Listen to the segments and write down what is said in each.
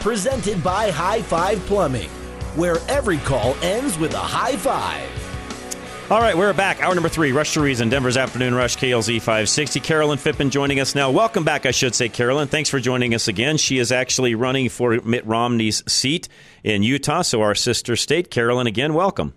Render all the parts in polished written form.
Presented by High Five Plumbing, where every call ends with a high five. All right, we're back. Hour number 3, Rush to Reason, Denver's Afternoon Rush, KLZ 560. Carolyn Phippen joining us now. Welcome back, I should say, Carolyn. Thanks for joining us again. She is actually running for Mitt Romney's seat in Utah, so our sister state. Carolyn, again, welcome.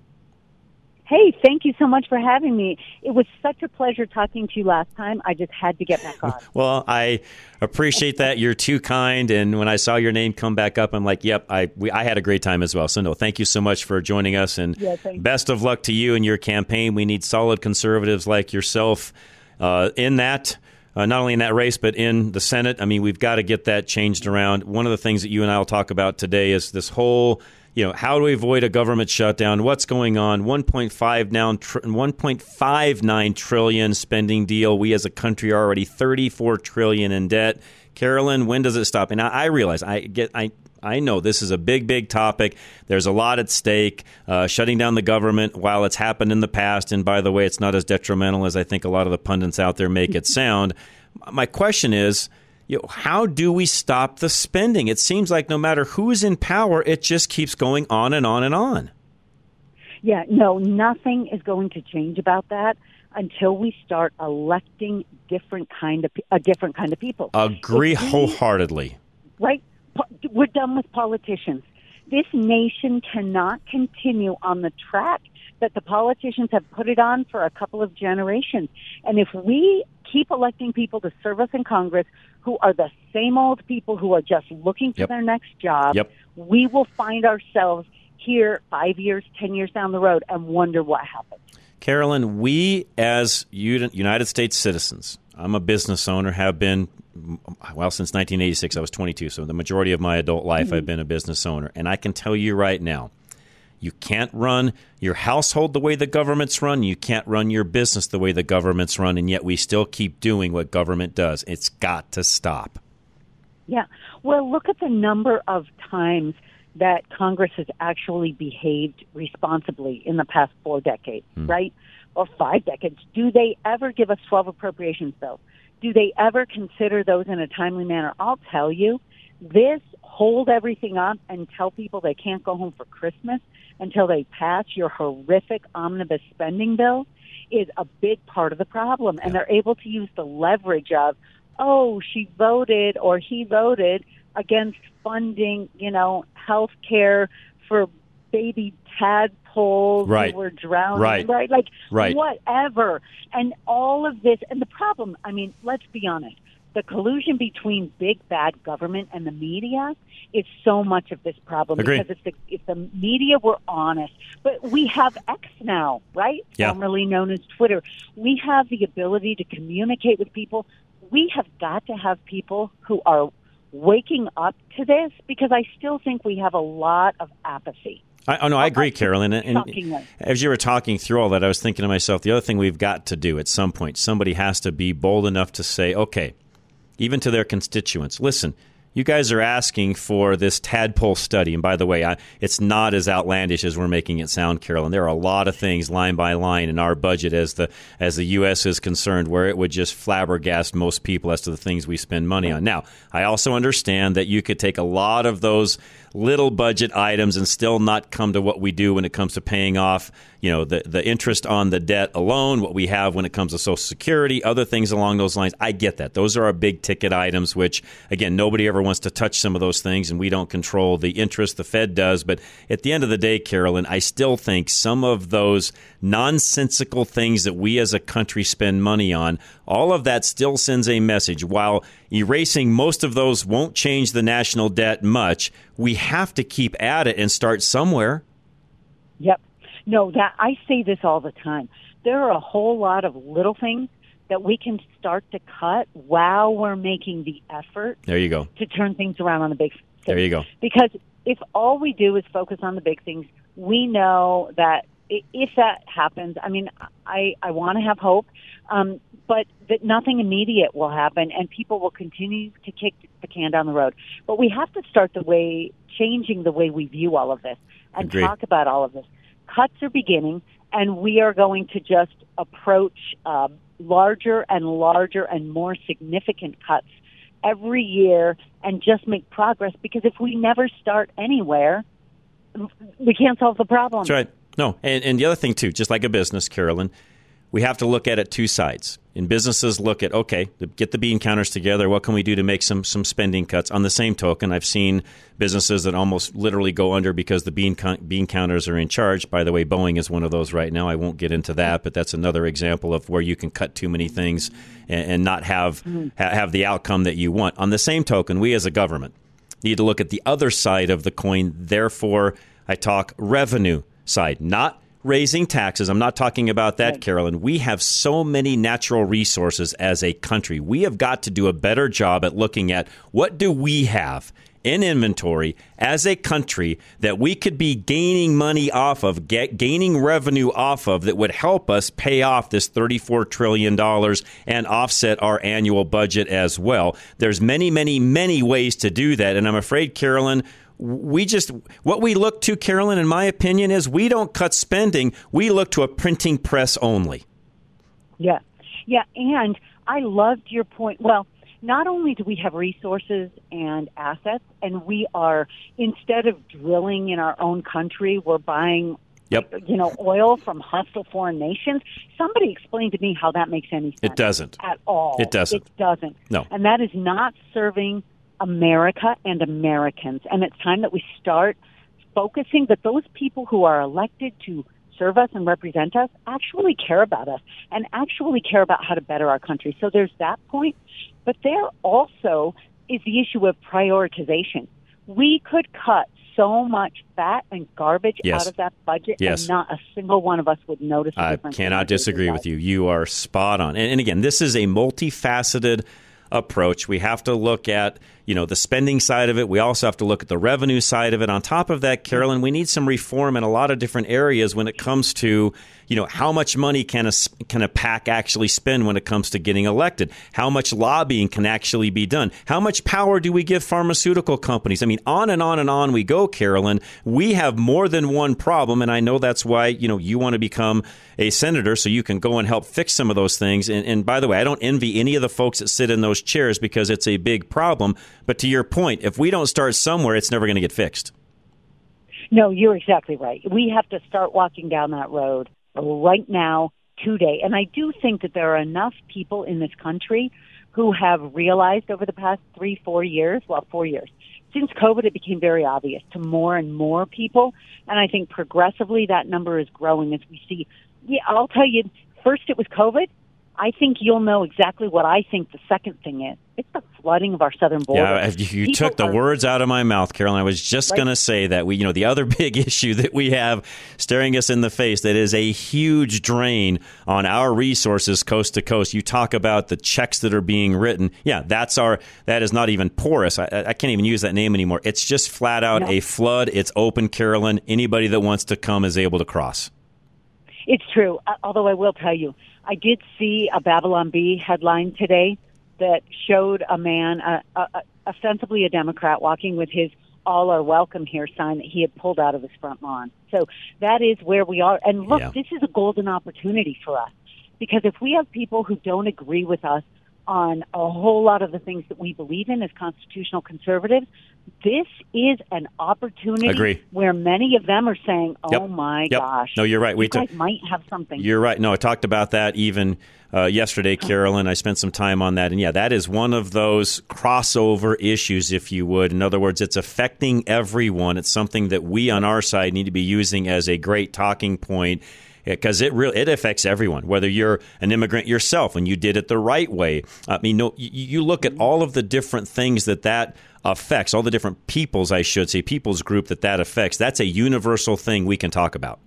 Hey, thank you so much for having me. It was such a pleasure talking to you last time. I just had to get back on. Well, I appreciate that. You're too kind. And when I saw your name come back up, I'm like, yep, I had a great time as well. So, no, thank you so much for joining us. And yeah, best of luck to you and your campaign. We need solid conservatives like yourself in that. Not only in that race, but in the Senate. I mean, we've got to get that changed around. One of the things that you and I will talk about today is this whole, you know, how do we avoid a government shutdown? What's going on? $1.59 trillion spending deal. We as a country are already $34 trillion in debt. Carolyn, when does it stop? And I realize, I know this is a big, big topic. There's a lot at stake. Shutting down the government, while it's happened in the past, and by the way, it's not as detrimental as I think a lot of the pundits out there make it sound. My question is, you know, how do we stop the spending? It seems like no matter who's in power, it just keeps going on and on and on. Yeah, no, nothing is going to change about that until we start electing different kind of people. Agree wholeheartedly. Right. We're done with politicians. This nation cannot continue on the track that the politicians have put it on for a couple of generations. And if we keep electing people to serve us in Congress who are the same old people who are just looking for their next job, we will find ourselves here 5 years, 10 years down the road and wonder what happened. Carolyn, we as United States citizens, I'm a business owner, have been, well, since 1986. I was 22, so the majority of my adult life I've been a business owner. And I can tell you right now, you can't run your household the way the government's run. You can't run your business the way the government's run. And yet we still keep doing what government does. It's got to stop. Yeah. Well, look at the number of times that Congress has actually behaved responsibly in the past 4 decades, right? Or 5 decades. Do they ever give us 12 appropriations bills? Do they ever consider those in a timely manner? I'll tell you, this hold everything up and tell people they can't go home for Christmas until they pass your horrific omnibus spending bill is a big part of the problem. And they're able to use the leverage of, oh, she voted or he voted against funding, you know, health care for baby tadpoles who were drowning, whatever. And all of this, and the problem, I mean, let's be honest, the collusion between big bad government and the media is so much of this problem. Agreed. Because if the media were honest, but we have X now, right? Yeah. Formerly known as Twitter. We have the ability to communicate with people. We have got to have people who are waking up to this because I still think we have a lot of apathy. I agree, Carolyn. And as you were talking through all that, I was thinking to myself, the other thing we've got to do at some point, somebody has to be bold enough to say, okay, even to their constituents, listen, you guys are asking for this tadpole study. And by the way, it's not as outlandish as we're making it sound, Carolyn. There are a lot of things line by line in our budget as the U.S. is concerned where it would just flabbergast most people as to the things we spend money on. Now, I also understand that you could take a lot of those little budget items and still not come to what we do when it comes to paying off, you know, the interest on the debt alone, what we have when it comes to Social Security, other things along those lines. I get that. Those are our big ticket items, which, again, nobody ever wants to touch some of those things, and we don't control the interest. The Fed does. But at the end of the day, Carolyn, I still think some of those nonsensical things that we as a country spend money on, all of that still sends a message. While erasing most of those won't change the national debt much, we have to keep at it and start somewhere. Yep. No, that I say this all the time. There are a whole lot of little things that we can start to cut while we're making the effort. There you go. To turn things around on the big things. There you go. Because if all we do is focus on the big things, we know that if that happens, I mean, I want to have hope, but that nothing immediate will happen, and people will continue to kick the can down the road. But we have to start changing the way we view all of this and Agreed. Talk about all of this. Cuts are beginning, and we are going to just approach larger and larger and more significant cuts every year and just make progress, because if we never start anywhere, we can't solve the problem. That's right. No, and the other thing, too, just like a business, Carolyn, we have to look at it two sides. And businesses look at, okay, get the bean counters together. What can we do to make some spending cuts? On the same token, I've seen businesses that almost literally go under because the bean counters are in charge. By the way, Boeing is one of those right now. I won't get into that, but that's another example of where you can cut too many things and not have the outcome that you want. On the same token, we as a government need to look at the other side of the coin. Therefore, I talk revenue side, not raising taxes. I'm not talking about that, right, Carolyn. We have so many natural resources as a country. We have got to do a better job at looking at what do we have in inventory as a country that we could be gaining money off of, gaining revenue off of, that would help us pay off this $34 trillion and offset our annual budget as well. There's many, many, many ways to do that. And I'm afraid, Carolyn, what we look to, Carolyn, in my opinion, is we don't cut spending. We look to a printing press only. Yeah. Yeah. And I loved your point. Well, not only do we have resources and assets, and we are, instead of drilling in our own country, we're buying Yep. Oil from hostile foreign nations. Somebody explained to me how that makes any sense. It doesn't. At all. It doesn't. It doesn't. No. And that is not serving America and Americans, and it's time that we start focusing that those people who are elected to serve us and represent us actually care about us and actually care about how to better our country. So there's that point, but there also is the issue of prioritization. We could cut so much fat and garbage yes. out of that budget, yes. and not a single one of us would notice the difference. I cannot disagree with you. You are spot on. And again, this is a multifaceted approach. We have to look at, the spending side of it. We also have to look at the revenue side of it. On top of that, Carolyn, we need some reform in a lot of different areas when it comes to, how much money can a PAC actually spend when it comes to getting elected? How much lobbying can actually be done? How much power do we give pharmaceutical companies? I mean, on and on and on we go, Carolyn. We have more than one problem, and I know that's why, you want to become a senator so you can go and help fix some of those things. And by the way, I don't envy any of the folks that sit in those chairs because it's a big problem. But to your point, if we don't start somewhere, it's never going to get fixed. No, you're exactly right. We have to start walking down that road right now, today. And I do think that there are enough people in this country who have realized over the past 4 years, since COVID, it became very obvious to more and more people. And I think progressively that number is growing as we see. Yeah, I'll tell you, first it was COVID. I think you'll know exactly what I think the second thing is. It's the flooding of our southern border. Yeah, you took the words out of my mouth, Carolyn. I was just going to say that we, the other big issue that we have staring us in the face that is a huge drain on our resources coast to coast. You talk about the checks that are being written. Yeah, that is not even porous. I can't even use that name anymore. It's just flat out a flood. It's open, Carolyn. Anybody that wants to come is able to cross. It's true. Although I will tell you, I did see a Babylon Bee headline today that showed a man, ostensibly a Democrat, walking with his "All Are Welcome Here" sign that he had pulled out of his front lawn. So that is where we are. And look, This is a golden opportunity for us, because if we have people who don't agree with us on a whole lot of the things that we believe in as constitutional conservatives. This is an opportunity where many of them are saying, oh, my gosh. No, you're right. You guys might have something. You're right. No, I talked about that even yesterday, Carolyn. I spent some time on that. And, yeah, that is one of those crossover issues, if you would. In other words, it's affecting everyone. It's something that we on our side need to be using as a great talking point. Because it affects everyone, whether you're an immigrant yourself and you did it the right way. I mean, no, you look at all of the different things that affects, all the different peoples, I should say, peoples group that affects. That's a universal thing we can talk about.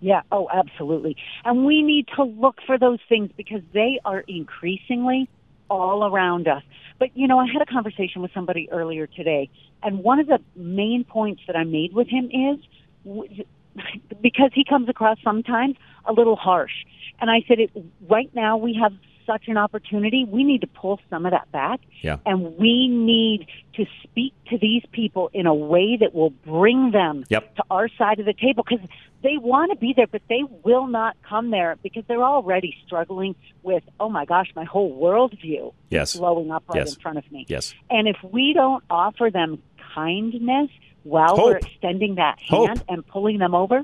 Yeah, oh, absolutely. And we need to look for those things because they are increasingly all around us. But, you know, I had a conversation with somebody earlier today, and one of the main points that I made with him is, because he comes across sometimes a little harsh. And I said, right now we have such an opportunity. We need to pull some of that back. Yeah. And we need to speak to these people in a way that will bring them to our side of the table, because they want to be there, but they will not come there because they're already struggling with, oh, my gosh, my whole worldview is blowing up right in front of me. Yes. And if we don't offer them kindness, while we're extending that hand and pulling them over,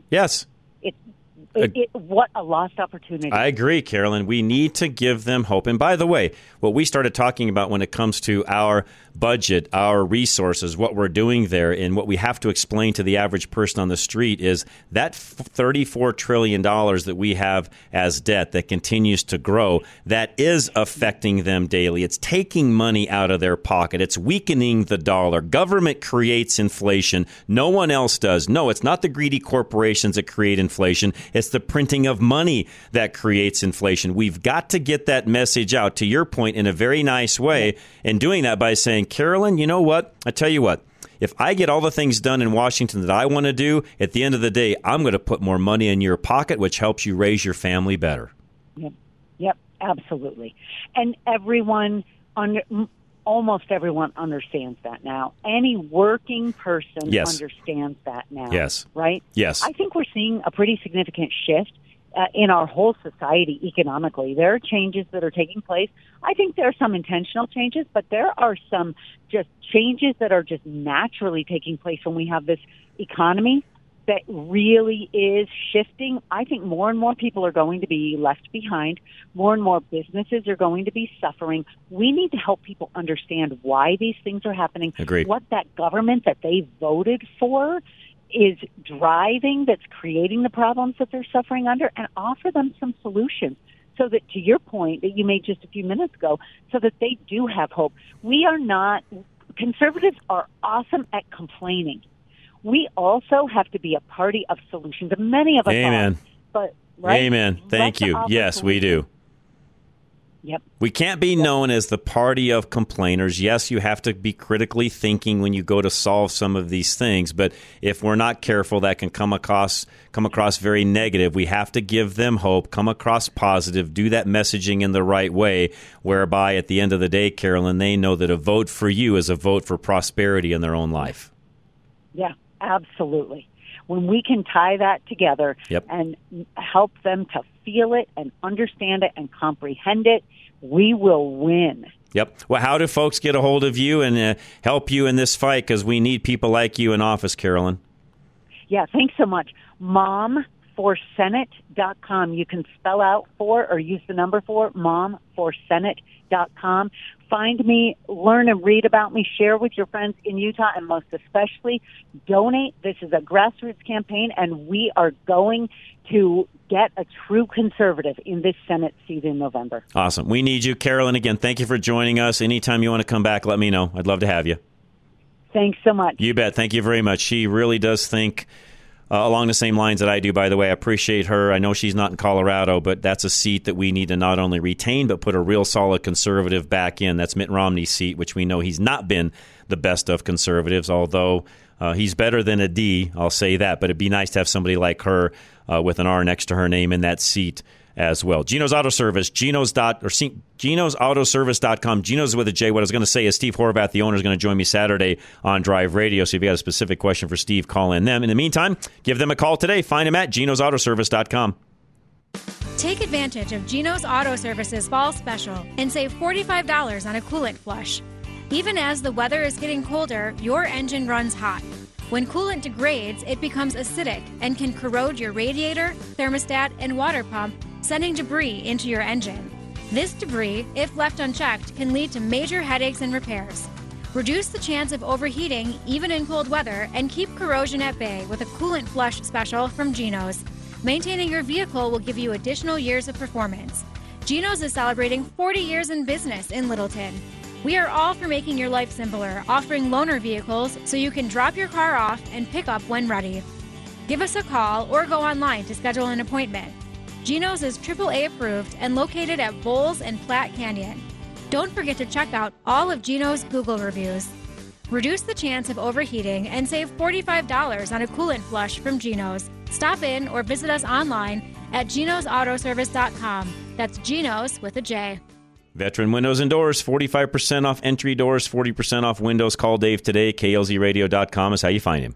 what a lost opportunity. I agree, Carolyn. We need to give them hope. And by the way, what we started talking about when it comes to our budget, our resources, what we're doing there, and what we have to explain to the average person on the street is that $34 trillion that we have as debt that continues to grow, that is affecting them daily. It's taking money out of their pocket. It's weakening the dollar. Government creates inflation. No one else does. No, it's not the greedy corporations that create inflation. It's the printing of money that creates inflation. We've got to get that message out, to your point, in a very nice way, and doing that by saying, Carolyn, you know what? I tell you what. If I get all the things done in Washington that I want to do, at the end of the day, I'm going to put more money in your pocket, which helps you raise your family better. Yep, absolutely. And almost everyone understands that now. Any working person understands that now. Yes. Right? Yes. I think we're seeing a pretty significant shift in our whole society economically. There are changes that are taking place. I think there are some intentional changes, but there are some just changes that are just naturally taking place when we have this economy that really is shifting. I think more and more people are going to be left behind. More and more businesses are going to be suffering. We need to help people understand why these things are happening. Agreed. What that government that they voted for is driving, that's creating the problems that they're suffering under, and offer them some solutions so that, to your point that you made just a few minutes ago, so that they do have hope. Conservatives are awesome at complaining. We also have to be a party of solutions. Many of us are. But, right? Amen. Thank you. Yes, we do. Yep. We can't be known as the party of complainers. Yes, you have to be critically thinking when you go to solve some of these things. But if we're not careful, that can come across very negative. We have to give them hope, come across positive, do that messaging in the right way, whereby at the end of the day, Carolyn, they know that a vote for you is a vote for prosperity in their own life. Yeah. Absolutely. When we can tie that together and help them to feel it and understand it and comprehend it, we will win. Yep. Well, how do folks get a hold of you and help you in this fight? Because we need people like you in office, Carolyn. Yeah, thanks so much. MomForSenate.com. You can spell out for or use the number for MomForSenate.com. Find me, learn and read about me, share with your friends in Utah, and most especially, donate. This is a grassroots campaign, and we are going to get a true conservative in this Senate seat in November. Awesome. We need you. Carolyn, again, thank you for joining us. Anytime you want to come back, let me know. I'd love to have you. Thanks so much. You bet. Thank you very much. She really does think along the same lines that I do, by the way. I appreciate her. I know she's not in Colorado, but that's a seat that we need to not only retain, but put a real solid conservative back in. That's Mitt Romney's seat, which we know he's not been the best of conservatives, although he's better than a D, I'll say that. But it'd be nice to have somebody like her with an R next to her name in that seat as well. Geno's Auto Service, GenosAutoService.com. Geno's with a J. What I was going to say is Steve Horvath, the owner, is going to join me Saturday on Drive Radio. So if you got a specific question for Steve, call in them. In the meantime, give them a call today. Find them at GenosAutoService.com. Take advantage of Geno's Auto Service's fall special and save $45 on a coolant flush. Even as the weather is getting colder, your engine runs hot. When coolant degrades, it becomes acidic and can corrode your radiator, thermostat, and water pump, sending debris into your engine. This debris, if left unchecked, can lead to major headaches and repairs. Reduce the chance of overheating, even in cold weather, and keep corrosion at bay with a coolant flush special from Geno's. Maintaining your vehicle will give you additional years of performance. Geno's is celebrating 40 years in business in Littleton. We are all for making your life simpler, offering loaner vehicles so you can drop your car off and pick up when ready. Give us a call or go online to schedule an appointment. Geno's is AAA approved and located at Bowles and Platte Canyon. Don't forget to check out all of Geno's Google reviews. Reduce the chance of overheating and save $45 on a coolant flush from Geno's. Stop in or visit us online at genosautoservice.com. That's Geno's with a J. Veteran Windows and Doors, 45% off entry doors, 40% off windows. Call Dave today. KLZradio.com is how you find him.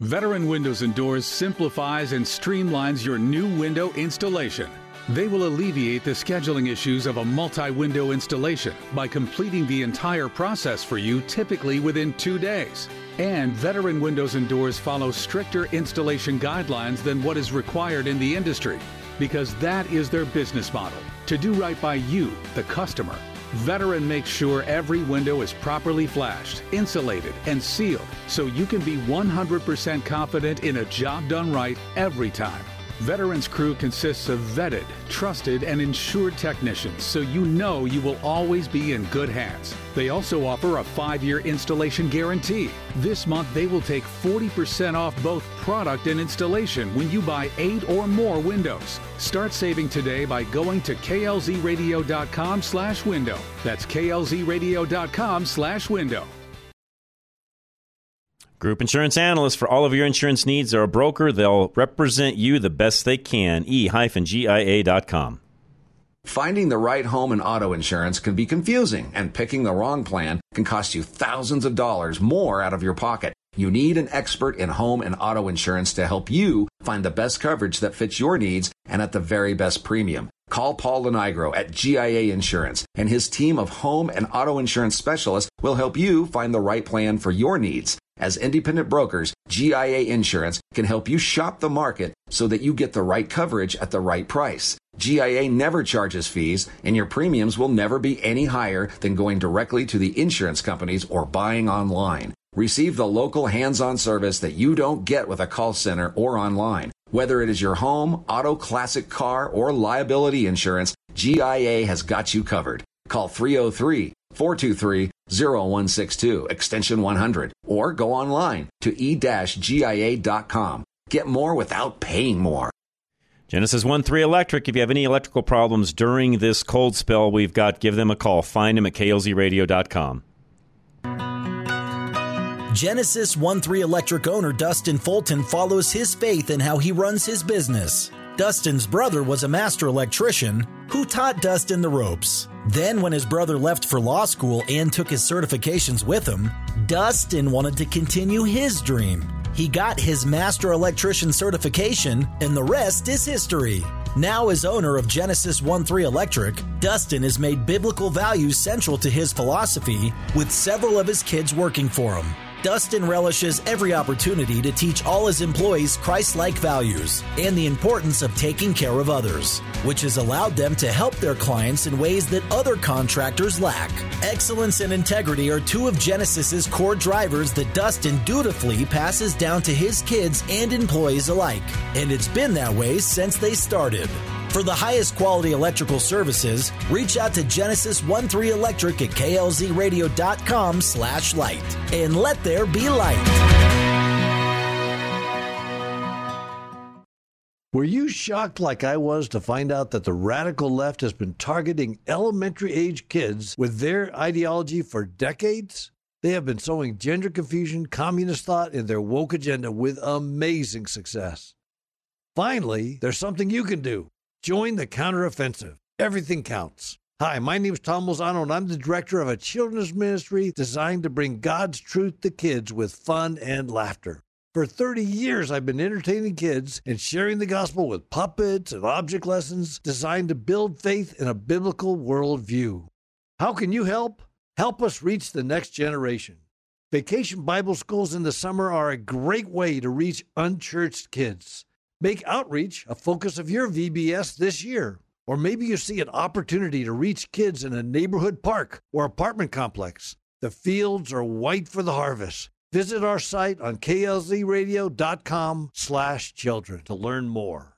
Veteran Windows and Doors simplifies and streamlines your new window installation. They will alleviate the scheduling issues of a multi-window installation by completing the entire process for you, typically within 2 days. And Veteran Windows and Doors follows stricter installation guidelines than what is required in the industry, because that is their business model, to do right by you, the customer. Veteran makes sure every window is properly flashed, insulated, and sealed, so you can be 100% confident in a job done right every time. Veteran's crew consists of vetted, trusted, and insured technicians, so you know you will always be in good hands. They also offer a 5-year installation guarantee. This month, they will take 40% off both product and installation when you buy 8 or more windows. Start saving today by going to klzradio.com/window. That's klzradio.com/window. Group insurance analysts for all of your insurance needs are a broker. They'll represent you the best they can. e-gia.com. Finding the right home and auto insurance can be confusing, and picking the wrong plan can cost you thousands of dollars more out of your pocket. You need an expert in home and auto insurance to help you find the best coverage that fits your needs and at the very best premium. Call Paul Lenigro at GIA Insurance, and his team of home and auto insurance specialists will help you find the right plan for your needs. As independent brokers, GIA Insurance can help you shop the market so that you get the right coverage at the right price. GIA never charges fees, and your premiums will never be any higher than going directly to the insurance companies or buying online. Receive the local hands-on service that you don't get with a call center or online. Whether it is your home, auto, classic car, or liability insurance, GIA has got you covered. Call 303-423-0162, extension 100, or go online to e-gia.com. Get more without paying more. Genesis 1-3 Electric. If you have any electrical problems during this cold spell we've got, give them a call. Find them at klzradio.com. Genesis 1-3 Electric owner Dustin Fulton follows his faith in how he runs his business. Dustin's brother was a master electrician who taught Dustin the ropes. Then when his brother left for law school and took his certifications with him, Dustin wanted to continue his dream. He got his master electrician certification, and the rest is history. Now as owner of Genesis 1-3 Electric, Dustin has made biblical values central to his philosophy, with several of his kids working for him. Dustin relishes every opportunity to teach all his employees Christ-like values and the importance of taking care of others, which has allowed them to help their clients in ways that other contractors lack. Excellence and integrity are two of Genesis's core drivers that Dustin dutifully passes down to his kids and employees alike, and it's been that way since they started. For the highest quality electrical services, reach out to Genesis 1-3 Electric at klzradio.com/light and let there be light. Were you shocked like I was to find out that the radical left has been targeting elementary-age kids with their ideology for decades? They have been sowing gender confusion, communist thought, and their woke agenda with amazing success. Finally, there's something you can do. Join the counteroffensive. Everything counts. Hi, my name is Tom Lozano, and I'm the director of a children's ministry designed to bring God's truth to kids with fun and laughter. For 30 years, I've been entertaining kids and sharing the gospel with puppets and object lessons designed to build faith in a biblical worldview. How can you help? Help us reach the next generation. Vacation Bible schools in the summer are a great way to reach unchurched kids. Make outreach a focus of your VBS this year. Or maybe you see an opportunity to reach kids in a neighborhood park or apartment complex. The fields are white for the harvest. Visit our site on klzradio.com/children to learn more.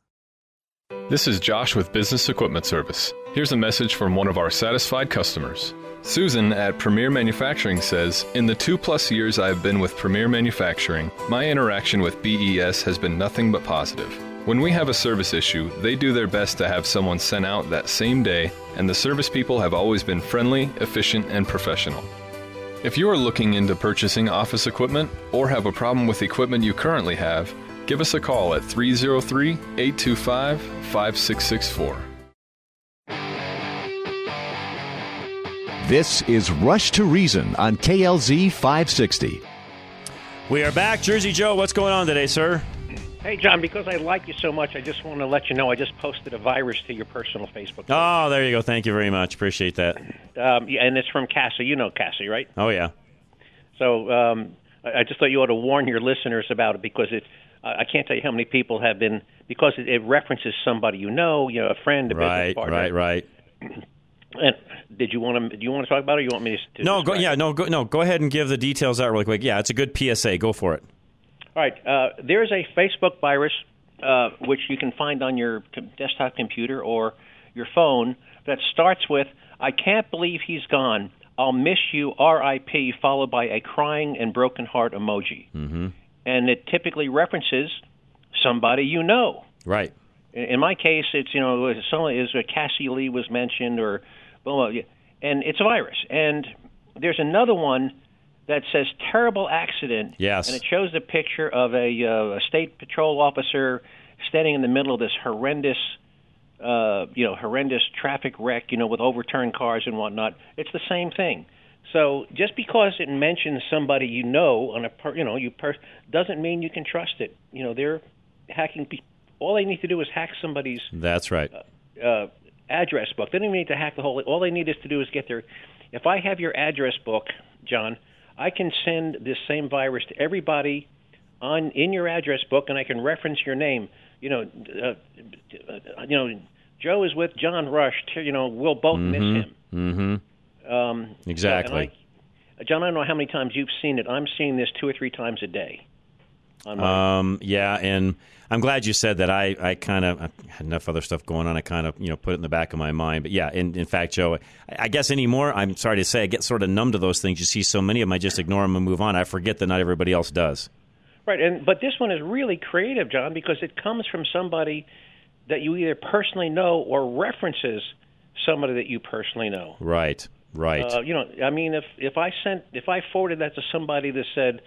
This is Josh with Business Equipment Service. Here's a message from one of our satisfied customers. Susan at Premier Manufacturing says, in the 2+ years I've been with Premier Manufacturing, my interaction with BES has been nothing but positive. When we have a service issue, they do their best to have someone sent out that same day, and the service people have always been friendly, efficient, and professional. If you are looking into purchasing office equipment or have a problem with equipment you currently have, give us a call at 303-825-5664. This is Rush to Reason on KLZ 560. We are back. Jersey Joe, what's going on today, sir? Hey, John, because I like you so much, I just want to let you know I just posted a virus to your personal Facebook page. Oh, there you go. Thank you very much. Appreciate that. And it's from Cassie. You know Cassie, right? Oh, yeah. So I just thought you ought to warn your listeners about it because it. I can't tell you how many people have been, because it references somebody you know, a friend, a business partner. Right. And do you want to talk about it, or you want me to? No, go ahead and give the details out really quick. Yeah, it's a good PSA. Go for it. All right. There is a Facebook virus, which you can find on your desktop computer or your phone, that starts with, I can't believe he's gone. I'll miss you, R.I.P., followed by a crying and broken heart emoji. Mm-hmm. And it typically references somebody you know. Right. In my case, it's, you know, someone is Cassie Lee was mentioned, or, and it's a virus. And there's another one that says terrible accident. Yes. And it shows the picture of a state patrol officer standing in the middle of this horrendous traffic wreck, you know, with overturned cars and whatnot. It's the same thing. So just because it mentions somebody you know doesn't mean you can trust it. You know, they're hacking people. All they need to do is hack somebody's address book. They don't even need to hack the whole thing. All they need is to do is get their – if I have your address book, John, I can send this same virus to everybody in your address book, and I can reference your name. You know, Joe is with John Rush. You know, we'll both miss him. Mm-hmm. Exactly. Yeah, John, I don't know how many times you've seen it. I'm seeing this 2 or 3 times a day. Yeah, and I'm glad you said that. I had enough other stuff going on. I kind of, you know, put it in the back of my mind. But yeah, in fact, Joe, I guess anymore, I'm sorry to say, I get sort of numb to those things. You see so many of them, I just ignore them and move on. I forget that not everybody else does. Right, but this one is really creative, John, because it comes from somebody that you either personally know or references somebody that you personally know. Right. You know, I mean, if I forwarded that to somebody that said,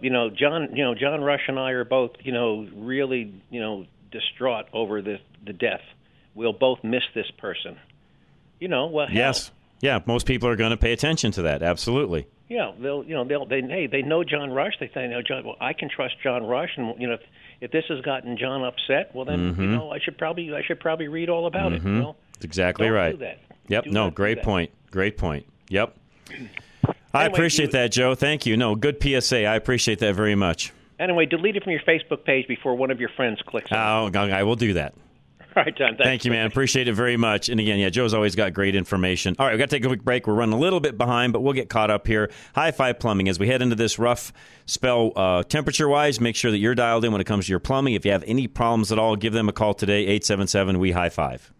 you know, John Rush and I are both, you know, really, you know, distraught over the death. We'll both miss this person. You know, well, yes, yeah. Most people are going to pay attention to that. Absolutely. Yeah, they know John Rush. They think, you know, John. Well, I can trust John Rush, and you know, if this has gotten John upset, well, then you know, I should probably read all about it. You know? That's exactly right. Don't do that. Yep. No. Great point. Great point. Yep. Anyway, I appreciate that, Joe. Thank you. No, good PSA. I appreciate that very much. Anyway, delete it from your Facebook page before one of your friends clicks on it. I will do that. All right, John. Thank you, man. Appreciate it very much. And again, yeah, Joe's always got great information. All right, we've got to take a quick break. We're running a little bit behind, but we'll get caught up here. High Five Plumbing. As we head into this rough spell temperature-wise, make sure that you're dialed in when it comes to your plumbing. If you have any problems at all, give them a call today, 877-WE-HIGH-FIVE.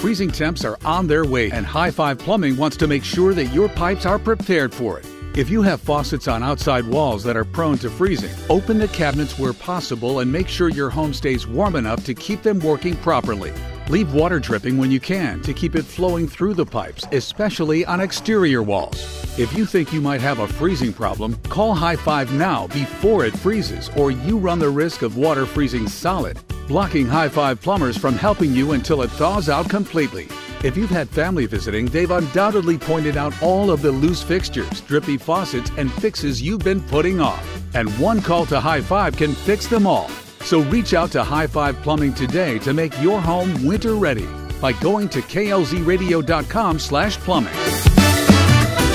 Freezing temps are on their way, and High Five Plumbing wants to make sure that your pipes are prepared for it. If you have faucets on outside walls that are prone to freezing, open the cabinets where possible and make sure your home stays warm enough to keep them working properly. Leave water dripping when you can to keep it flowing through the pipes, especially on exterior walls. If you think you might have a freezing problem, call High Five now before it freezes, or you run the risk of water freezing solid, blocking High Five plumbers from helping you until it thaws out completely. If you've had family visiting, they've undoubtedly pointed out all of the loose fixtures, drippy faucets, and fixes you've been putting off. And one call to High Five can fix them all. So reach out to High Five Plumbing today to make your home winter ready by going to klzradio.com/plumbing.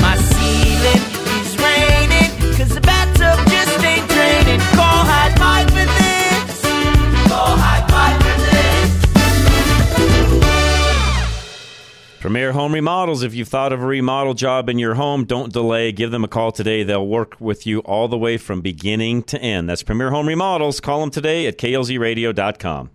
My ceiling is raining because the bathtub just ain't draining. Call High Five for this. Call High Five for this. Premier Home Remodels. If you've thought of a remodel job in your home, don't delay. Give them a call today. They'll work with you all the way from beginning to end. That's Premier Home Remodels. Call them today at klzradio.com.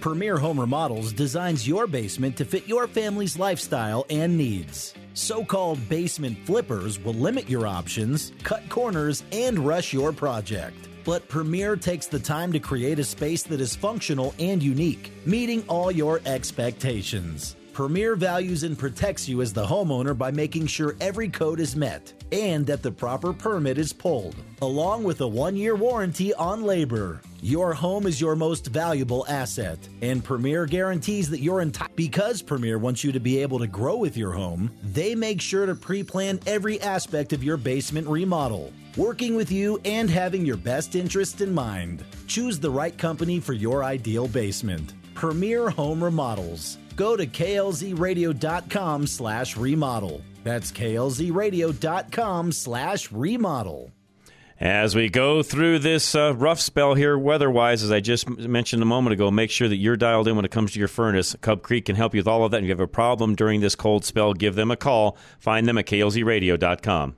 Premier Home Remodels designs your basement to fit your family's lifestyle and needs. So-called basement flippers will limit your options, cut corners, and rush your project. But Premier takes the time to create a space that is functional and unique, meeting all your expectations. Premier values and protects you as the homeowner by making sure every code is met and that the proper permit is pulled, along with a one-year warranty on labor. Your home is your most valuable asset, and Premier guarantees that your entire... Because Premier wants you to be able to grow with your home, they make sure to pre-plan every aspect of your basement remodel, working with you and having your best interest in mind. Choose the right company for your ideal basement. Premier Home Remodels. Go to klzradio.com/remodel. That's klzradio.com/remodel. As we go through this rough spell here weather-wise, as I just mentioned a moment ago, make sure that you're dialed in when it comes to your furnace. Cub Creek can help you with all of that. If you have a problem during this cold spell, give them a call. Find them at klzradio.com.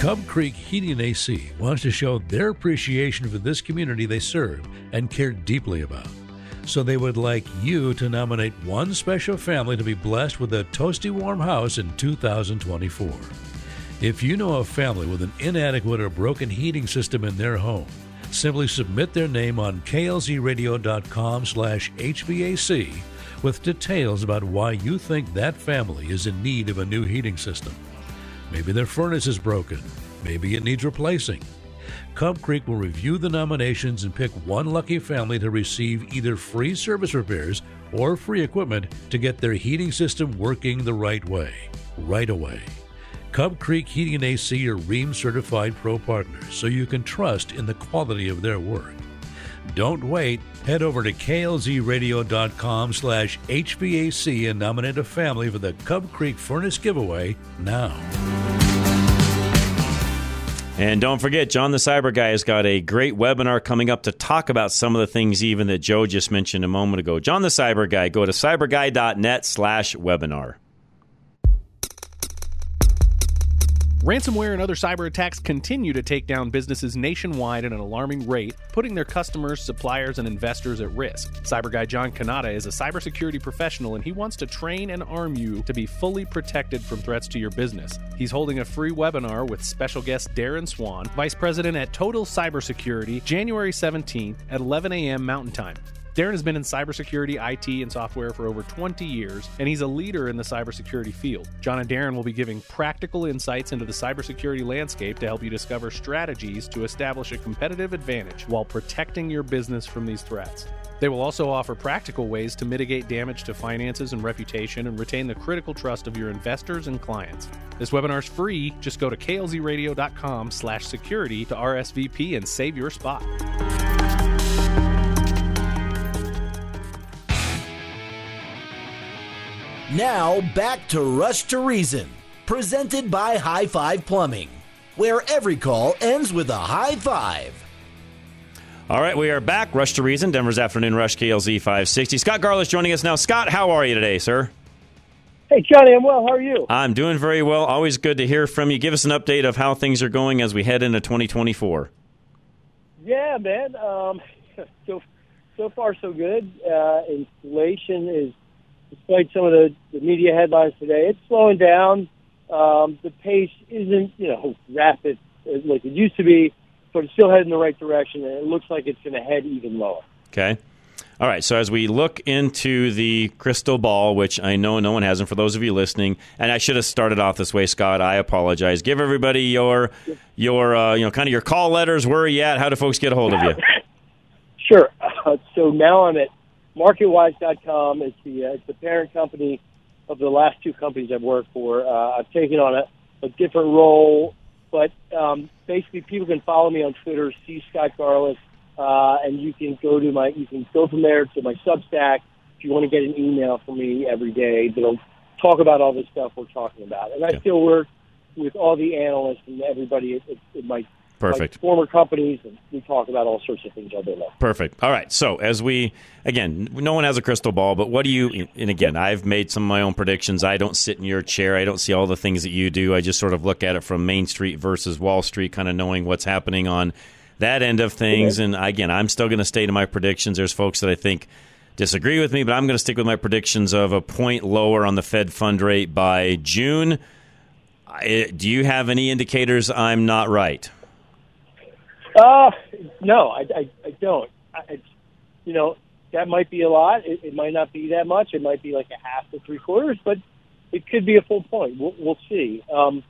Cub Creek Heating and AC wants to show their appreciation for this community they serve and care deeply about. So they would like you to nominate one special family to be blessed with a toasty warm house in 2024. If you know a family with an inadequate or broken heating system in their home, simply submit their name on klzradio.com/HVAC with details about why you think that family is in need of a new heating system. Maybe their furnace is broken. Maybe it needs replacing. Cub Creek will review the nominations and pick one lucky family to receive either free service repairs or free equipment to get their heating system working the right way, right away. Cub Creek Heating and AC are REAM certified pro partners, so you can trust in the quality of their work. Don't wait. Head over to klzradio.com/HVAC and nominate a family for the Cub Creek Furnace Giveaway now. And don't forget, John the Cyber Guy has got a great webinar coming up to talk about some of the things even that Joe just mentioned a moment ago. John the Cyber Guy, go to cyberguy.net/webinar. Ransomware and other cyber attacks continue to take down businesses nationwide at an alarming rate, putting their customers, suppliers, and investors at risk. Cyber Guy John Kanata is a cybersecurity professional, and he wants to train and arm you to be fully protected from threats to your business. He's holding a free webinar with special guest Darren Swan, Vice President at Total Cybersecurity, January 17th at 11 a.m. Mountain Time. Darren has been in cybersecurity, IT, and software for over 20 years, and he's a leader in the cybersecurity field. John and Darren will be giving practical insights into the cybersecurity landscape to help you discover strategies to establish a competitive advantage while protecting your business from these threats. They will also offer practical ways to mitigate damage to finances and reputation and retain the critical trust of your investors and clients. This webinar is free. Just go to klzradio.com/security to RSVP and save your spot. Now, back to Rush to Reason, presented by High Five Plumbing, where every call ends with a high five. All right, we are back. Rush to Reason, Denver's Afternoon Rush, KLZ 560. Scott Garliss joining us now. Scott, how are you today, sir? Hey, Johnny, I'm well. How are you? I'm doing very well. Always good to hear from you. Give us an update of how things are going as we head into 2024. Yeah, man. So far, so good. Inflation is... Despite some of the media headlines today, it's slowing down. The pace isn't, rapid like it used to be, but it's still heading in the right direction, and it looks like it's going to head even lower. Okay. All right, so as we look into the crystal ball, which I know no one has, and for those of you listening, and I should have started off this way, Scott, I apologize. Give everybody your call letters. Where are you at? How do folks get a hold of you? Sure. So now I'm at Marketwise.com is the parent company of the last two companies I've worked for. I've taken on a different role, but basically people can follow me on Twitter, see Scott Garliss, and you can go to from there to my Substack if you want to get an email from me every day that'll talk about all this stuff we're talking about. And I still work with all the analysts and everybody at my perfect. Like former companies, and we talk about all sorts of things all day long. Perfect. All right. So as we, again, no one has a crystal ball, but what do you, and again, I've made some of my own predictions. I don't sit in your chair. I don't see all the things that you do. I just sort of look at it from Main Street versus Wall Street, kind of knowing what's happening on that end of things. Okay. And again, I'm still going to stay to my predictions. There's folks that I think disagree with me, but I'm going to stick with my predictions of a point lower on the Fed fund rate by June. Do you have any indicators I'm not right? No, I don't. That might be a lot. It might not be that much. It might be like a half to three quarters, but it could be a full point. We'll see. Excuse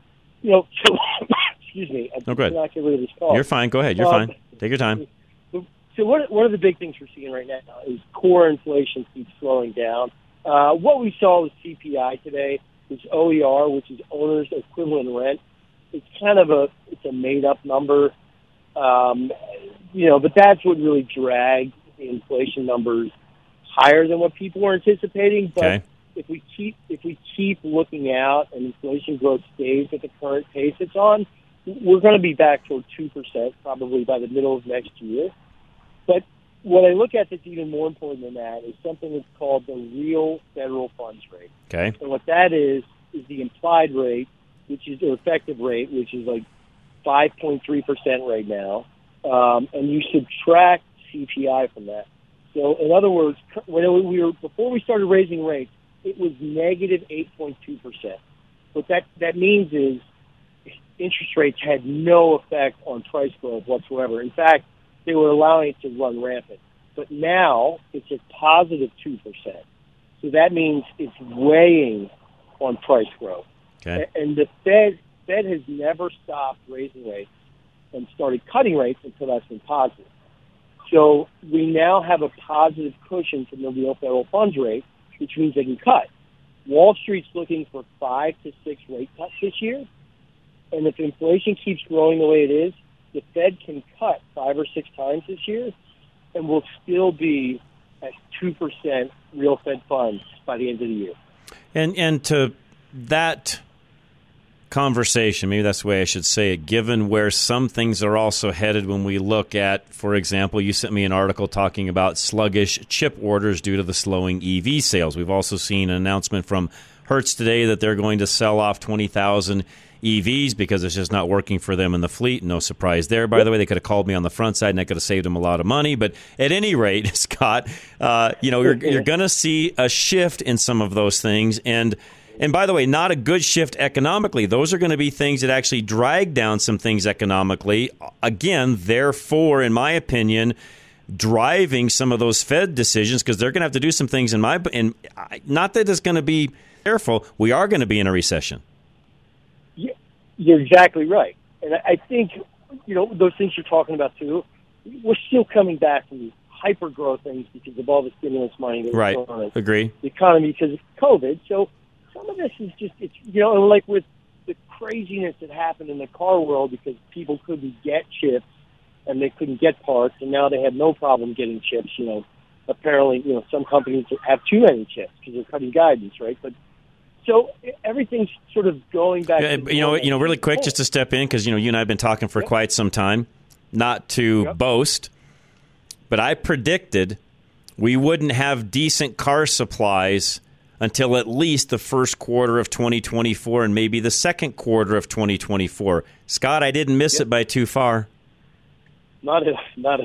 me. I did not get rid of this call. You're fine. Go ahead. You're fine. Take your time. So one of the big things we're seeing right now is core inflation keeps slowing down. What we saw with CPI today was OER, which is owner's equivalent rent. It's kind of a made-up number. But that's what really dragged the inflation numbers higher than what people were anticipating. But if we keep looking out and inflation growth stays at the current pace it's on, we're going to be back toward 2% probably by the middle of next year. But what I look at that's even more important than that is something that's called the real federal funds rate. Okay. And what that is the implied rate, which is the effective rate, which is like 5.3% right now, and you subtract CPI from that. So, in other words, before we started raising rates, it was negative 8.2%. What that means is interest rates had no effect on price growth whatsoever. In fact, they were allowing it to run rampant. But now it's a positive 2%. So that means it's weighing on price growth. Okay. And the Fed has never stopped raising rates and started cutting rates until that's been positive. So we now have a positive cushion from the real federal funds rate, which means they can cut. Wall Street's looking for 5 to 6 rate cuts this year, and if inflation keeps growing the way it is, the Fed can cut 5 or 6 times this year, and we'll still be at 2% real Fed funds by the end of the year. And to that conversation, maybe that's the way I should say it, given where some things are also headed when we look at, for example, you sent me an article talking about sluggish chip orders due to the slowing EV sales. We've also seen an announcement from Hertz today that they're going to sell off 20,000 EVs because it's just not working for them in the fleet. No surprise there. By the way, they could have called me on the front side and I could have saved them a lot of money. But at any rate, Scott, you're going to see a shift in some of those things. And by the way, not a good shift economically. Those are going to be things that actually drag down some things economically. Again, therefore, in my opinion, driving some of those Fed decisions because they're going to have to do some things. And not that it's going to be careful. We are going to be in a recession. You're exactly right. And I think, those things you're talking about, too, we're still coming back from these hyper-growth things because of all the stimulus money that was going on. Agree. The economy because of COVID. So some of this is just, like with the craziness that happened in the car world because people couldn't get chips and they couldn't get parts, and now they have no problem getting chips. Apparently, some companies have too many chips because they're cutting guidance, right? But so everything's sort of going back. Yeah, really quick, just to step in because you and I have been talking for quite some time. Not to boast, but I predicted we wouldn't have decent car supplies until at least the first quarter of 2024 and maybe the second quarter of 2024. Scott, I didn't miss it by too far. Not at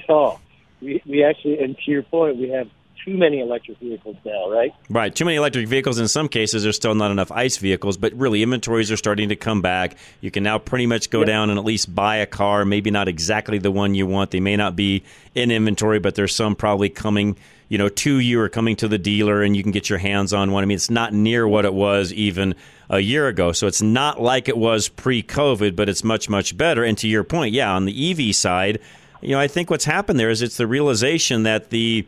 all. We actually, and to your point, we have too many electric vehicles now, right? Right, too many electric vehicles. In some cases, there's still not enough ICE vehicles, but really inventories are starting to come back. You can now pretty much go down and at least buy a car, maybe not exactly the one you want. They may not be in inventory, but there's some probably coming to you or coming to the dealer, and you can get your hands on one. I mean, it's not near what it was even a year ago. So it's not like it was pre-COVID, but it's much, much better. And to your point, on the EV side, I think what's happened there is it's the realization that the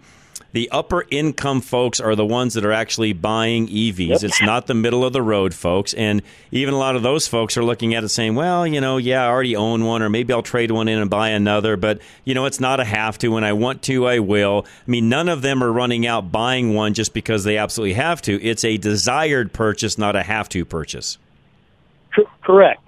the upper income folks are the ones that are actually buying EVs. Yep. It's not the middle of the road folks. And even a lot of those folks are looking at it saying, well, you know, yeah, I already own one, or maybe I'll trade one in and buy another. But, you know, it's not a have to. When I want to, I will. I mean, none of them are running out buying one just because they absolutely have to. It's a desired purchase, not a have to purchase. Correct.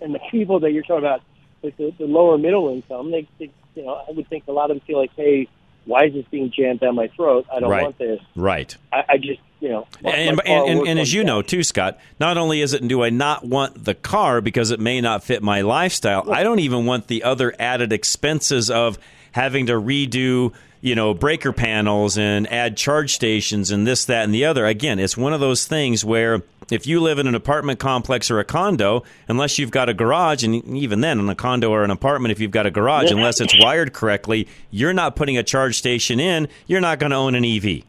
And the people that you're talking about, like the lower middle income, they, you know, I would think a lot of them feel like, hey, why is this being jammed down my throat? I don't want this. Right. I just, you know. And as you know, too, Scott, not only is it, do I not want the car because it may not fit my lifestyle, I don't even want the other added expenses of having to redo, you know, breaker panels and add charge stations and this, that, and the other. Again, it's one of those things where if you live in an apartment complex or a condo, unless you've got a garage, and even then in a condo or an apartment, if you've got a garage, unless it's wired correctly, you're not putting a charge station in, you're not going to own an EV.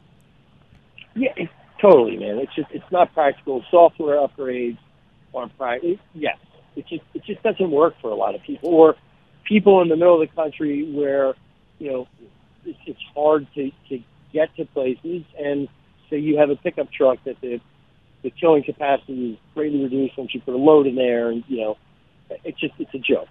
Yeah, totally, man. It's just, it's not practical. Software upgrades aren't practical. Yes. It just doesn't work for a lot of people, or people in the middle of the country where, you know, it's hard to get to places, and so you have a pickup truck that the towing capacity is greatly reduced once you put a load in there, and, you know, it's a joke.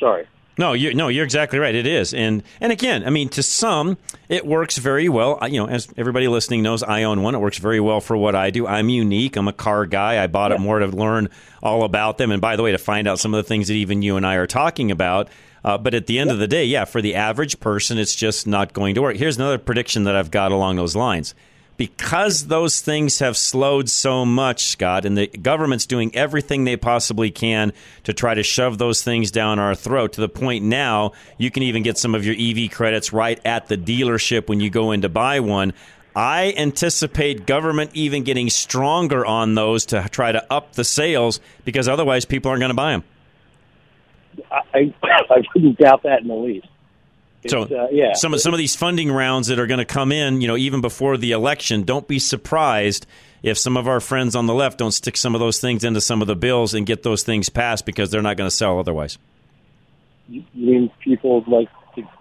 Sorry. No, you're exactly right. It is. And again, I mean, to some, it works very well. You know, as everybody listening knows, I own one. It works very well for what I do. I'm unique. I'm a car guy. I bought it more to learn all about them. And by the way, to find out some of the things that even you and I are talking about. But at the end of the day, yeah, for the average person, it's just not going to work. Here's another prediction that I've got along those lines. Because those things have slowed so much, Scott, and the government's doing everything they possibly can to try to shove those things down our throat, to the point now you can even get some of your EV credits right at the dealership when you go in to buy one. I anticipate government even getting stronger on those to try to up the sales, because otherwise people aren't going to buy them. I wouldn't doubt that in the least. Some of these funding rounds that are going to come in, you know, even before the election, don't be surprised if some of our friends on the left don't stick some of those things into some of the bills and get those things passed, because they're not going to sell otherwise. You mean people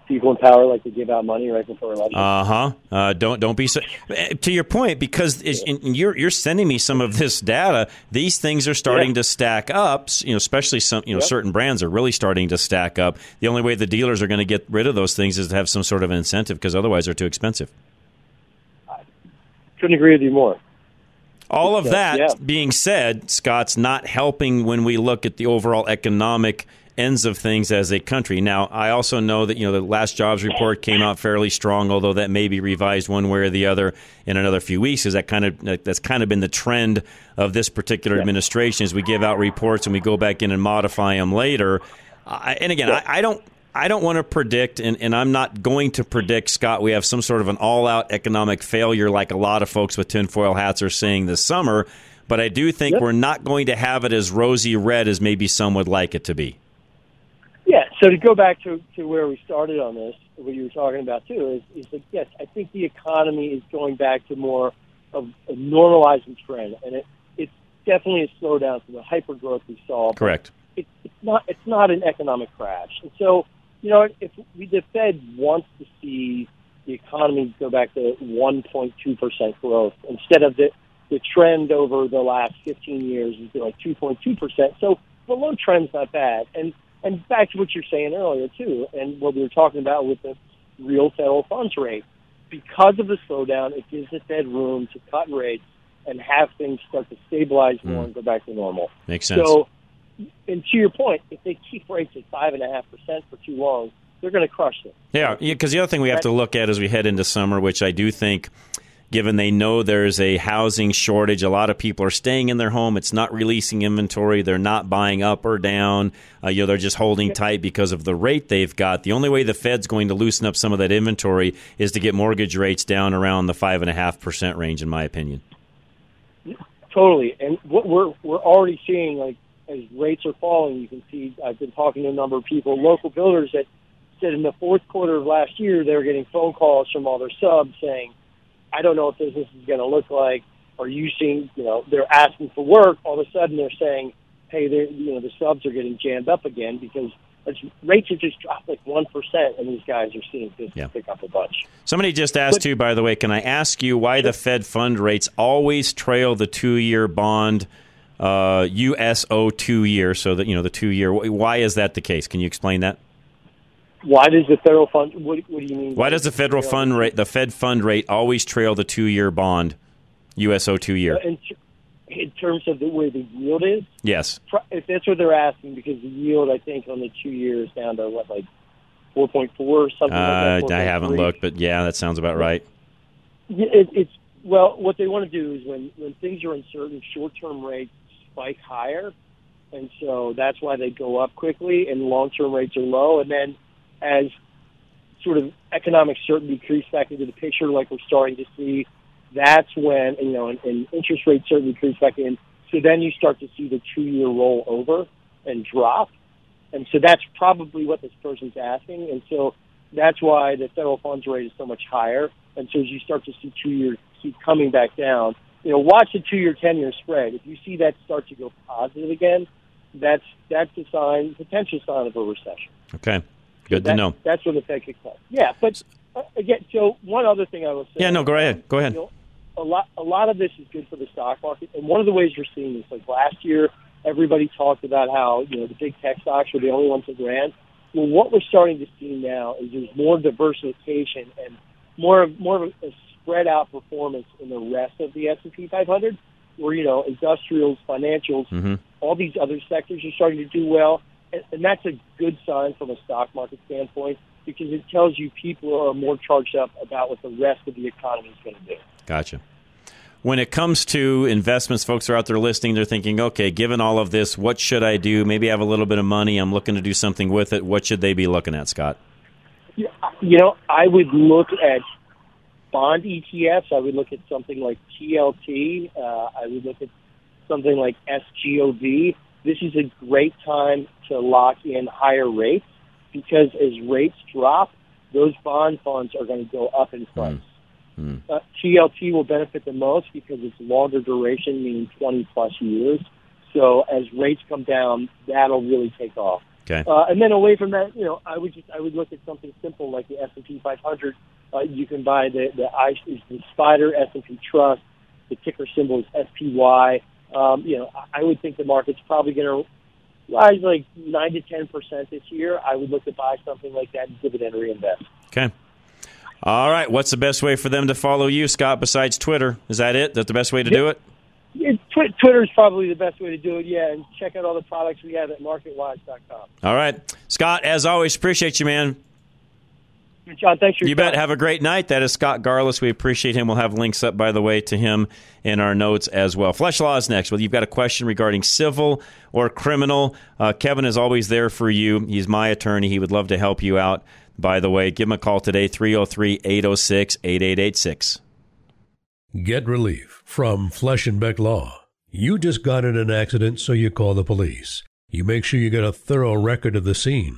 in power like to give out money right before election? Uh-huh. Don't be so. To your point, because you're sending me some of this data. These things are starting to stack up. You know, especially some. You know, certain brands are really starting to stack up. The only way the dealers are going to get rid of those things is to have some sort of an incentive, because otherwise they're too expensive. I couldn't agree with you more. All of that being said, Scott's not helping when we look at the overall economic ends of things as a country. Now, I also know that, you know, the last jobs report came out fairly strong, although that may be revised one way or the other in another few weeks, because that's kind of been the trend of this particular administration, is we give out reports and we go back in and modify them later. I don't want to predict, and I'm not going to predict, Scott, we have some sort of an all-out economic failure like a lot of folks with tinfoil hats are saying this summer, but I do think we're not going to have it as rosy red as maybe some would like it to be. Yeah, so to go back to where we started on this, what you were talking about, too, is that, yes, I think the economy is going back to more of a normalizing trend, and it's definitely a slowdown from the hyper-growth we saw. Correct. It's not an economic crash. And so, you know, if the Fed wants to see the economy go back to 1.2% growth instead of the trend over the last 15 years is like 2.2%, so the low trend's not bad. And back to what you're saying earlier, too, and what we were talking about with the real federal funds rate. Because of the slowdown, it gives the Fed room to cut rates and have things start to stabilize more and go back to normal. Makes sense. So, and to your point, if they keep rates at 5.5% for too long, they're going to crush them. Yeah, because the other thing we have to look at as we head into summer, which I do think, given they know there's a housing shortage, a lot of people are staying in their home. It's not releasing inventory. They're not buying up or down. You know, they're just holding tight because of the rate they've got. The only way the Fed's going to loosen up some of that inventory is to get mortgage rates down around the 5.5% range, in my opinion. Totally. And what we're already seeing, like, as rates are falling, you can see, I've been talking to a number of people, local builders, that said in the fourth quarter of last year, they were getting phone calls from all their subs saying, I don't know what this is going to look like. Are you seeing, you know, they're asking for work. All of a sudden they're saying, hey, you know, the subs are getting jammed up again because rates have just dropped like 1%, and these guys are seeing this pick up a bunch. Somebody just asked, too, by the way, can I ask you why the Fed fund rates always trail the two-year bond USO 2 year, so that, you know, the 2 year. Why is that the case? Can you explain that? Why does the federal fund? What do you mean? Why does the federal fund rate, the Fed fund rate, always trail the 2 year bond USO 2 year? In terms of the way the yield is, yes. If that's what they're asking, because the yield, I think, on the 2 years down to what, like 4.4, something like that. I haven't looked, but yeah, that sounds about right. It's well, what they want to do is when things are uncertain, short term rates spike higher, and so that's why they go up quickly, and long-term rates are low. And then as sort of economic certainty creeps back into the picture, like we're starting to see, that's when, you know, and interest rate certainty creeps back in, so then you start to see the two-year roll over and drop. And so that's probably what this person's asking, and so that's why the federal funds rate is so much higher. And so as you start to see 2 years keep coming back down, you know, watch the 2 year, 10 year spread. If you see that start to go positive again, that's a sign, potential sign of a recession. Okay, good to know. That's when the Fed kicks off. Yeah, but again, so one other thing I will say. Yeah, no, go ahead. Go ahead. You know, a lot of this is good for the stock market, and one of the ways we're seeing this, like last year, everybody talked about how, you know, the big tech stocks were the only ones that ran. Well, what we're starting to see now is there's more diversification and more of a spread out performance in the rest of the S&P 500, where, you know, industrials, financials, all these other sectors are starting to do well. And that's a good sign from a stock market standpoint, because it tells you people are more charged up about what the rest of the economy is going to do. Gotcha. When it comes to investments, folks are out there listening. They're thinking, okay, given all of this, what should I do? Maybe I have a little bit of money. I'm looking to do something with it. What should they be looking at, Scott? You know, I would look at bond ETFs. I would look at something like TLT. I would look at something like SGOV. This is a great time to lock in higher rates, because as rates drop, those bond funds are going to go up in price. TLT will benefit the most because it's longer duration, meaning 20-plus years. So as rates come down, that'll really take off. Okay. And then away from that, you know, I would look at something simple like the S&P 500. You can buy the Spider S&P Trust. The ticker symbol is SPY. You know, I would think the market's probably going to rise like 9 to 10% this year. I would look to buy something like that and dividend reinvest. Okay. All right. What's the best way for them to follow you, Scott, besides Twitter? Is that it? Is that the best way to do it? Yeah, Twitter is probably the best way to do it, yeah, and check out all the products we have at Marketwise.com. All right. Scott, as always, appreciate you, man. John, thanks for your time. You bet. Have a great night. That is Scott Garliss. We appreciate him. We'll have links up, by the way, to him in our notes as well. Flesch Law is next. Well, you've got a question regarding civil or criminal. Kevin is always there for you. He's my attorney. He would love to help you out, by the way. Give him a call today, 303-806-8886. Get relief from Flesch and Beck Law. You just got in an accident, so you call the police. You make sure you get a thorough record of the scene.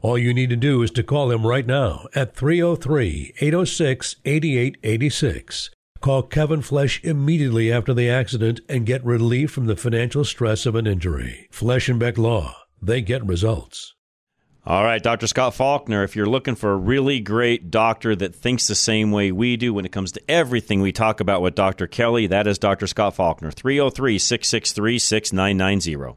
All you need to do is to call him right now at 303-806-8886. Call Kevin Flesch immediately after the accident and get relief from the financial stress of an injury. Flesch and Beck Law. They get results. All right, Dr. Scott Faulkner, if you're looking for a really great doctor that thinks the same way we do when it comes to everything we talk about with Dr. Kelly, that is Dr. Scott Faulkner, 303-663-6990.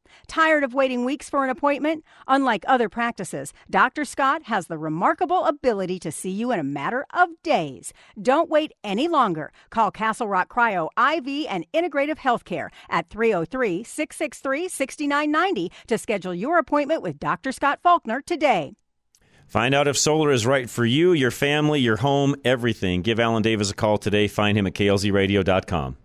Tired of waiting weeks for an appointment? Unlike other practices, Dr. Scott has the remarkable ability to see you in a matter of days. Don't wait any longer. Call Castle Rock Cryo IV and Integrative Healthcare at 303-663-6990 to schedule your appointment with Dr. Scott Faulkner today. Find out if solar is right for you, your family, your home, everything. Give Alan Davis a call today. Find him at klzradio.com.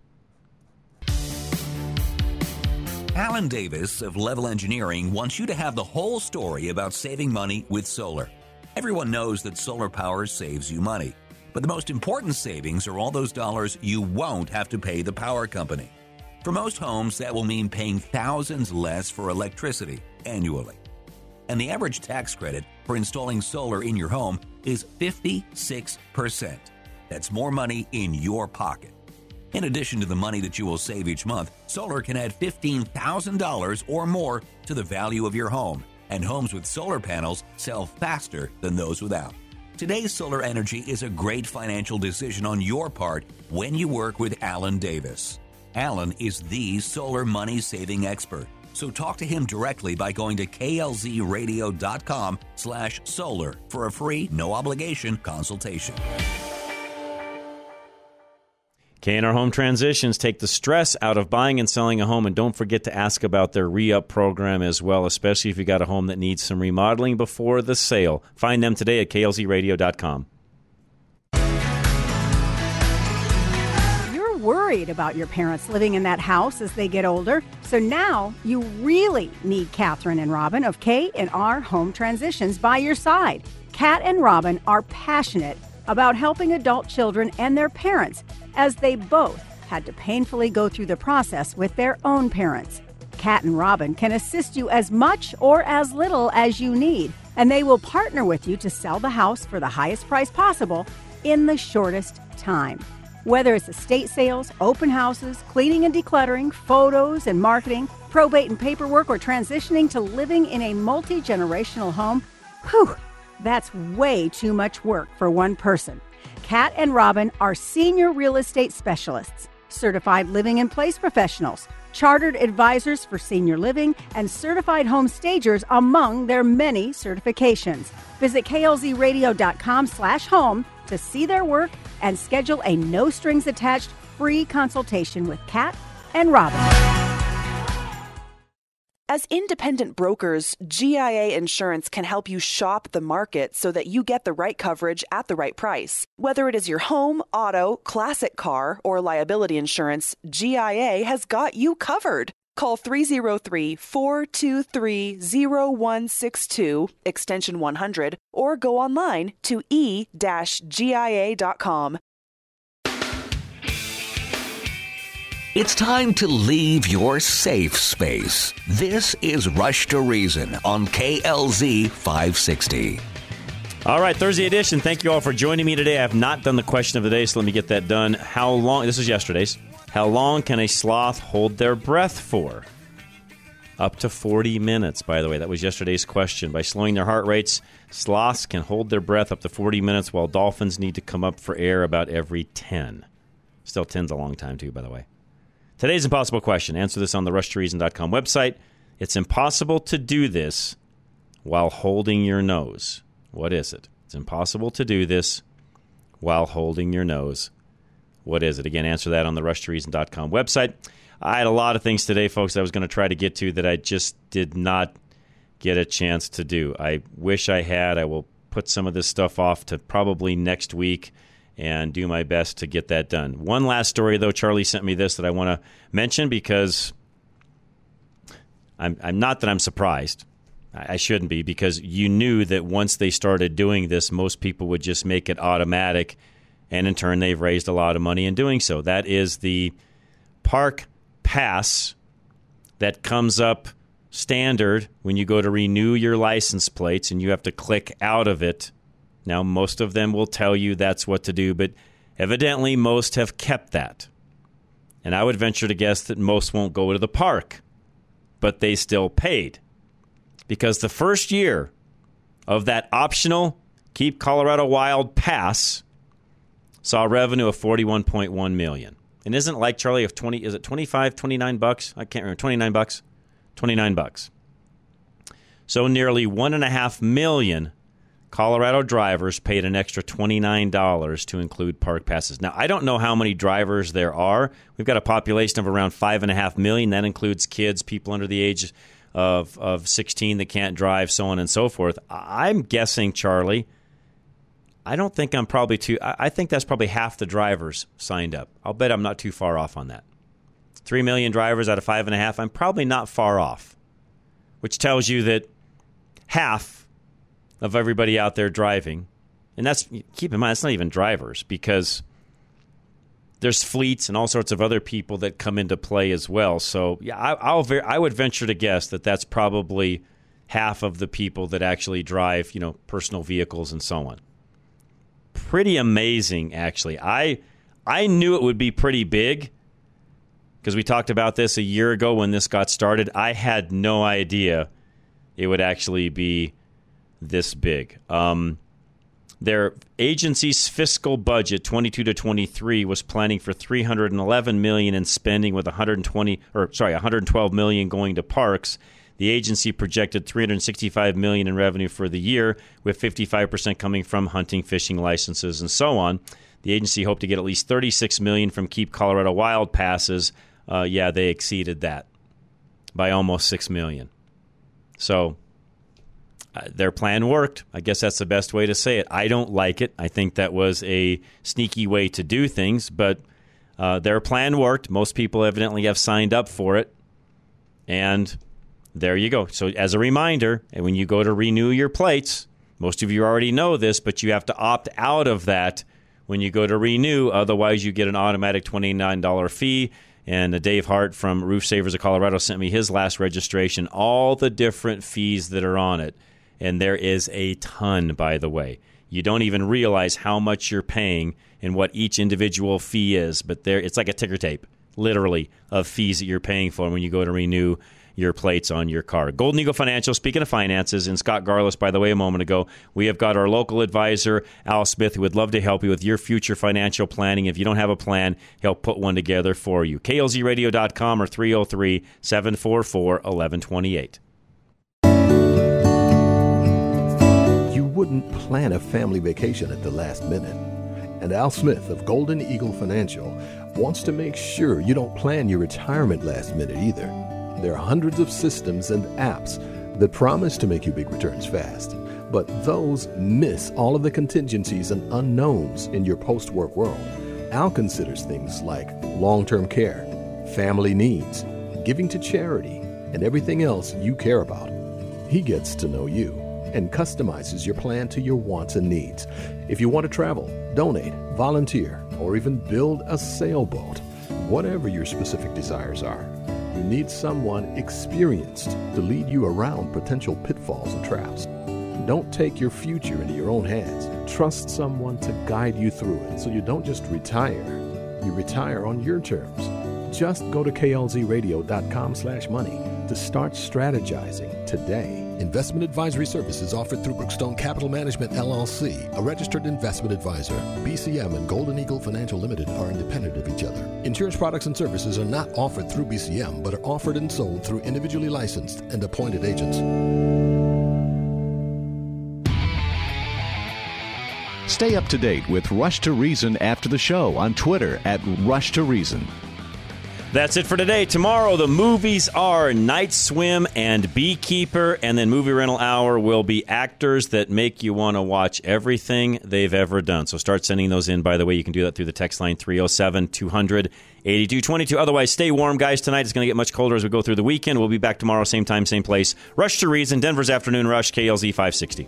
Alan Davis of Level Engineering wants you to have the whole story about saving money with solar. Everyone knows that solar power saves you money, but the most important savings are all those dollars you won't have to pay the power company. For most homes, that will mean paying thousands less for electricity annually. And the average tax credit for installing solar in your home is 56%. That's more money in your pocket. In addition to the money that you will save each month, solar can add $15,000 or more to the value of your home, and homes with solar panels sell faster than those without. Today's solar energy is a great financial decision on your part when you work with Alan Davis. Alan is the solar money-saving expert, so talk to him directly by going to klzradio.com/solar for a free, no-obligation consultation. K&R Home Transitions, take the stress out of buying and selling a home, and don't forget to ask about their re-up program as well, especially if you got a home that needs some remodeling before the sale. Find them today at klzradio.com. You're worried about your parents living in that house as they get older, so now you really need Catherine and Robin of K&R Home Transitions by your side. Kat and Robin are passionate about helping adult children and their parents, as they both had to painfully go through the process with their own parents. Kat and Robin can assist you as much or as little as you need, and they will partner with you to sell the house for the highest price possible in the shortest time. Whether it's estate sales, open houses, cleaning and decluttering, photos and marketing, probate and paperwork, or transitioning to living in a multi-generational home, whew, that's way too much work for one person. Kat and Robin are senior real estate specialists, certified living in place professionals, chartered advisors for senior living, and certified home stagers among their many certifications. Visit klzradio.com/home to see their work and schedule a no strings attached free consultation with Kat and Robin. As independent brokers, GIA Insurance can help you shop the market so that you get the right coverage at the right price. Whether it is your home, auto, classic car, or liability insurance, GIA has got you covered. Call 303-423-0162, extension 100, or go online to e-gia.com. It's time to leave your safe space. This is Rush to Reason on KLZ 560. All right, Thursday edition. Thank you all for joining me today. I have not done the question of the day, so let me get that done. How long, this is yesterday's, how long can a sloth hold their breath for? Up to 40 minutes, by the way. That was yesterday's question. By slowing their heart rates, sloths can hold their breath up to 40 minutes, while dolphins need to come up for air about every 10. Still 10's a long time, too, by the way. Today's impossible question. Answer this on the rushtoreason.com website. It's impossible to do this while holding your nose. What is it? It's impossible to do this while holding your nose. What is it? Again, answer that on the rushtoreason.com website. I had a lot of things today, folks, that I was going to try to get to that I just did not get a chance to do. I wish I had. I will put some of this stuff off to probably next week and do my best to get that done. One last story, though. Charlie sent me this that I want to mention because I'm not that I'm surprised. I shouldn't be, because you knew that once they started doing this, most people would just make it automatic, and in turn, they've raised a lot of money in doing so. That is the park pass that comes up standard when you go to renew your license plates, and you have to click out of it. Now, most of them will tell you that's what to do, but Evidently, most have kept that. And I would venture to guess that most won't go to the park, but they still paid. Because the first year of that optional Keep Colorado Wild Pass saw revenue of $41.1 million. And isn't it like, Charlie, is it 25, 29 bucks? I can't remember. 29 bucks? 29 bucks. So nearly 1.5 million Colorado drivers paid an extra $29 to include park passes. Now, I don't know how many drivers there are. We've got a population of around 5.5 million. That includes kids, people under the age of 16 that can't drive, so on and so forth. I'm guessing, Charlie, I don't think I'm probably too... I think that's probably half the drivers signed up. I'll bet I'm not too far off on that. 3 million drivers out of 5.5, I'm probably not far off, which tells you that half of everybody out there driving, and that's, keep in mind, it's not even drivers, because there's fleets and all sorts of other people that come into play as well. So yeah, I would venture to guess that that's probably half of the people that actually drive, you know, personal vehicles and so on. Pretty amazing, actually. I knew it would be pretty big, because we talked about this a year ago when this got started. I had no idea it would actually be this big. Their agency's fiscal budget, 22 to 23, was planning for $311 million in spending, with 112 million going to parks. The agency projected $365 million in revenue for the year, with 55% coming from hunting, fishing licenses, and so on. The agency hoped to get at least $36 million from Keep Colorado Wild passes. Yeah, they exceeded that by almost $6 million. So their plan worked. I guess that's the best way to say it. I don't like it. I think that was a sneaky way to do things, but their plan worked. Most people evidently have signed up for it, and there you go. So as a reminder, and when you go to renew your plates, most of you already know this, but you have to opt out of that when you go to renew. Otherwise, you get an automatic $29 fee. And Dave Hart from Roof Savers of Colorado sent me his last registration, all the different fees that are on it. And there is a ton, by the way. You don't even realize how much you're paying and what each individual fee is. But there, it's like a ticker tape, literally, of fees that you're paying for when you go to renew your plates on your car. Golden Eagle Financial, speaking of finances, and Scott Garliss, by the way, a moment ago, we have got our local advisor, Al Smith, who would love to help you with your future financial planning. If you don't have a plan, he'll put one together for you. KLZradio.com or 303-744-1128. You wouldn't plan a family vacation at the last minute. And Al Smith of Golden Eagle Financial wants to make sure you don't plan your retirement last minute either. There are hundreds of systems and apps that promise to make you big returns fast, but those miss all of the contingencies and unknowns in your post-work world. Al considers things like long-term care, family needs, giving to charity, and everything else you care about. He gets to know you and customizes your plan to your wants and needs. If you want to travel, donate, volunteer, or even build a sailboat, whatever your specific desires are, you need someone experienced to lead you around potential pitfalls and traps. Don't take your future into your own hands. Trust someone to guide you through it, so you don't just retire. You retire on your terms. Just go to klzradio.com/money to start strategizing today. Investment advisory services offered through Brookstone Capital Management, LLC, a registered investment advisor. BCM and Golden Eagle Financial Limited are independent of each other. Insurance products and services are not offered through BCM, but are offered and sold through individually licensed and appointed agents. Stay up to date with Rush to Reason after the show on Twitter at Rush to Reason. That's it for today. Tomorrow, the movies are Night Swim and Beekeeper, and then Movie Rental Hour will be actors that make you want to watch everything they've ever done. So start sending those in. By the way, you can do that through the text line 307-200-8222. Otherwise, stay warm, guys. Tonight it's going to get much colder as we go through the weekend. We'll be back tomorrow, same time, same place. Rush to Reason, Denver's Afternoon Rush, KLZ 560.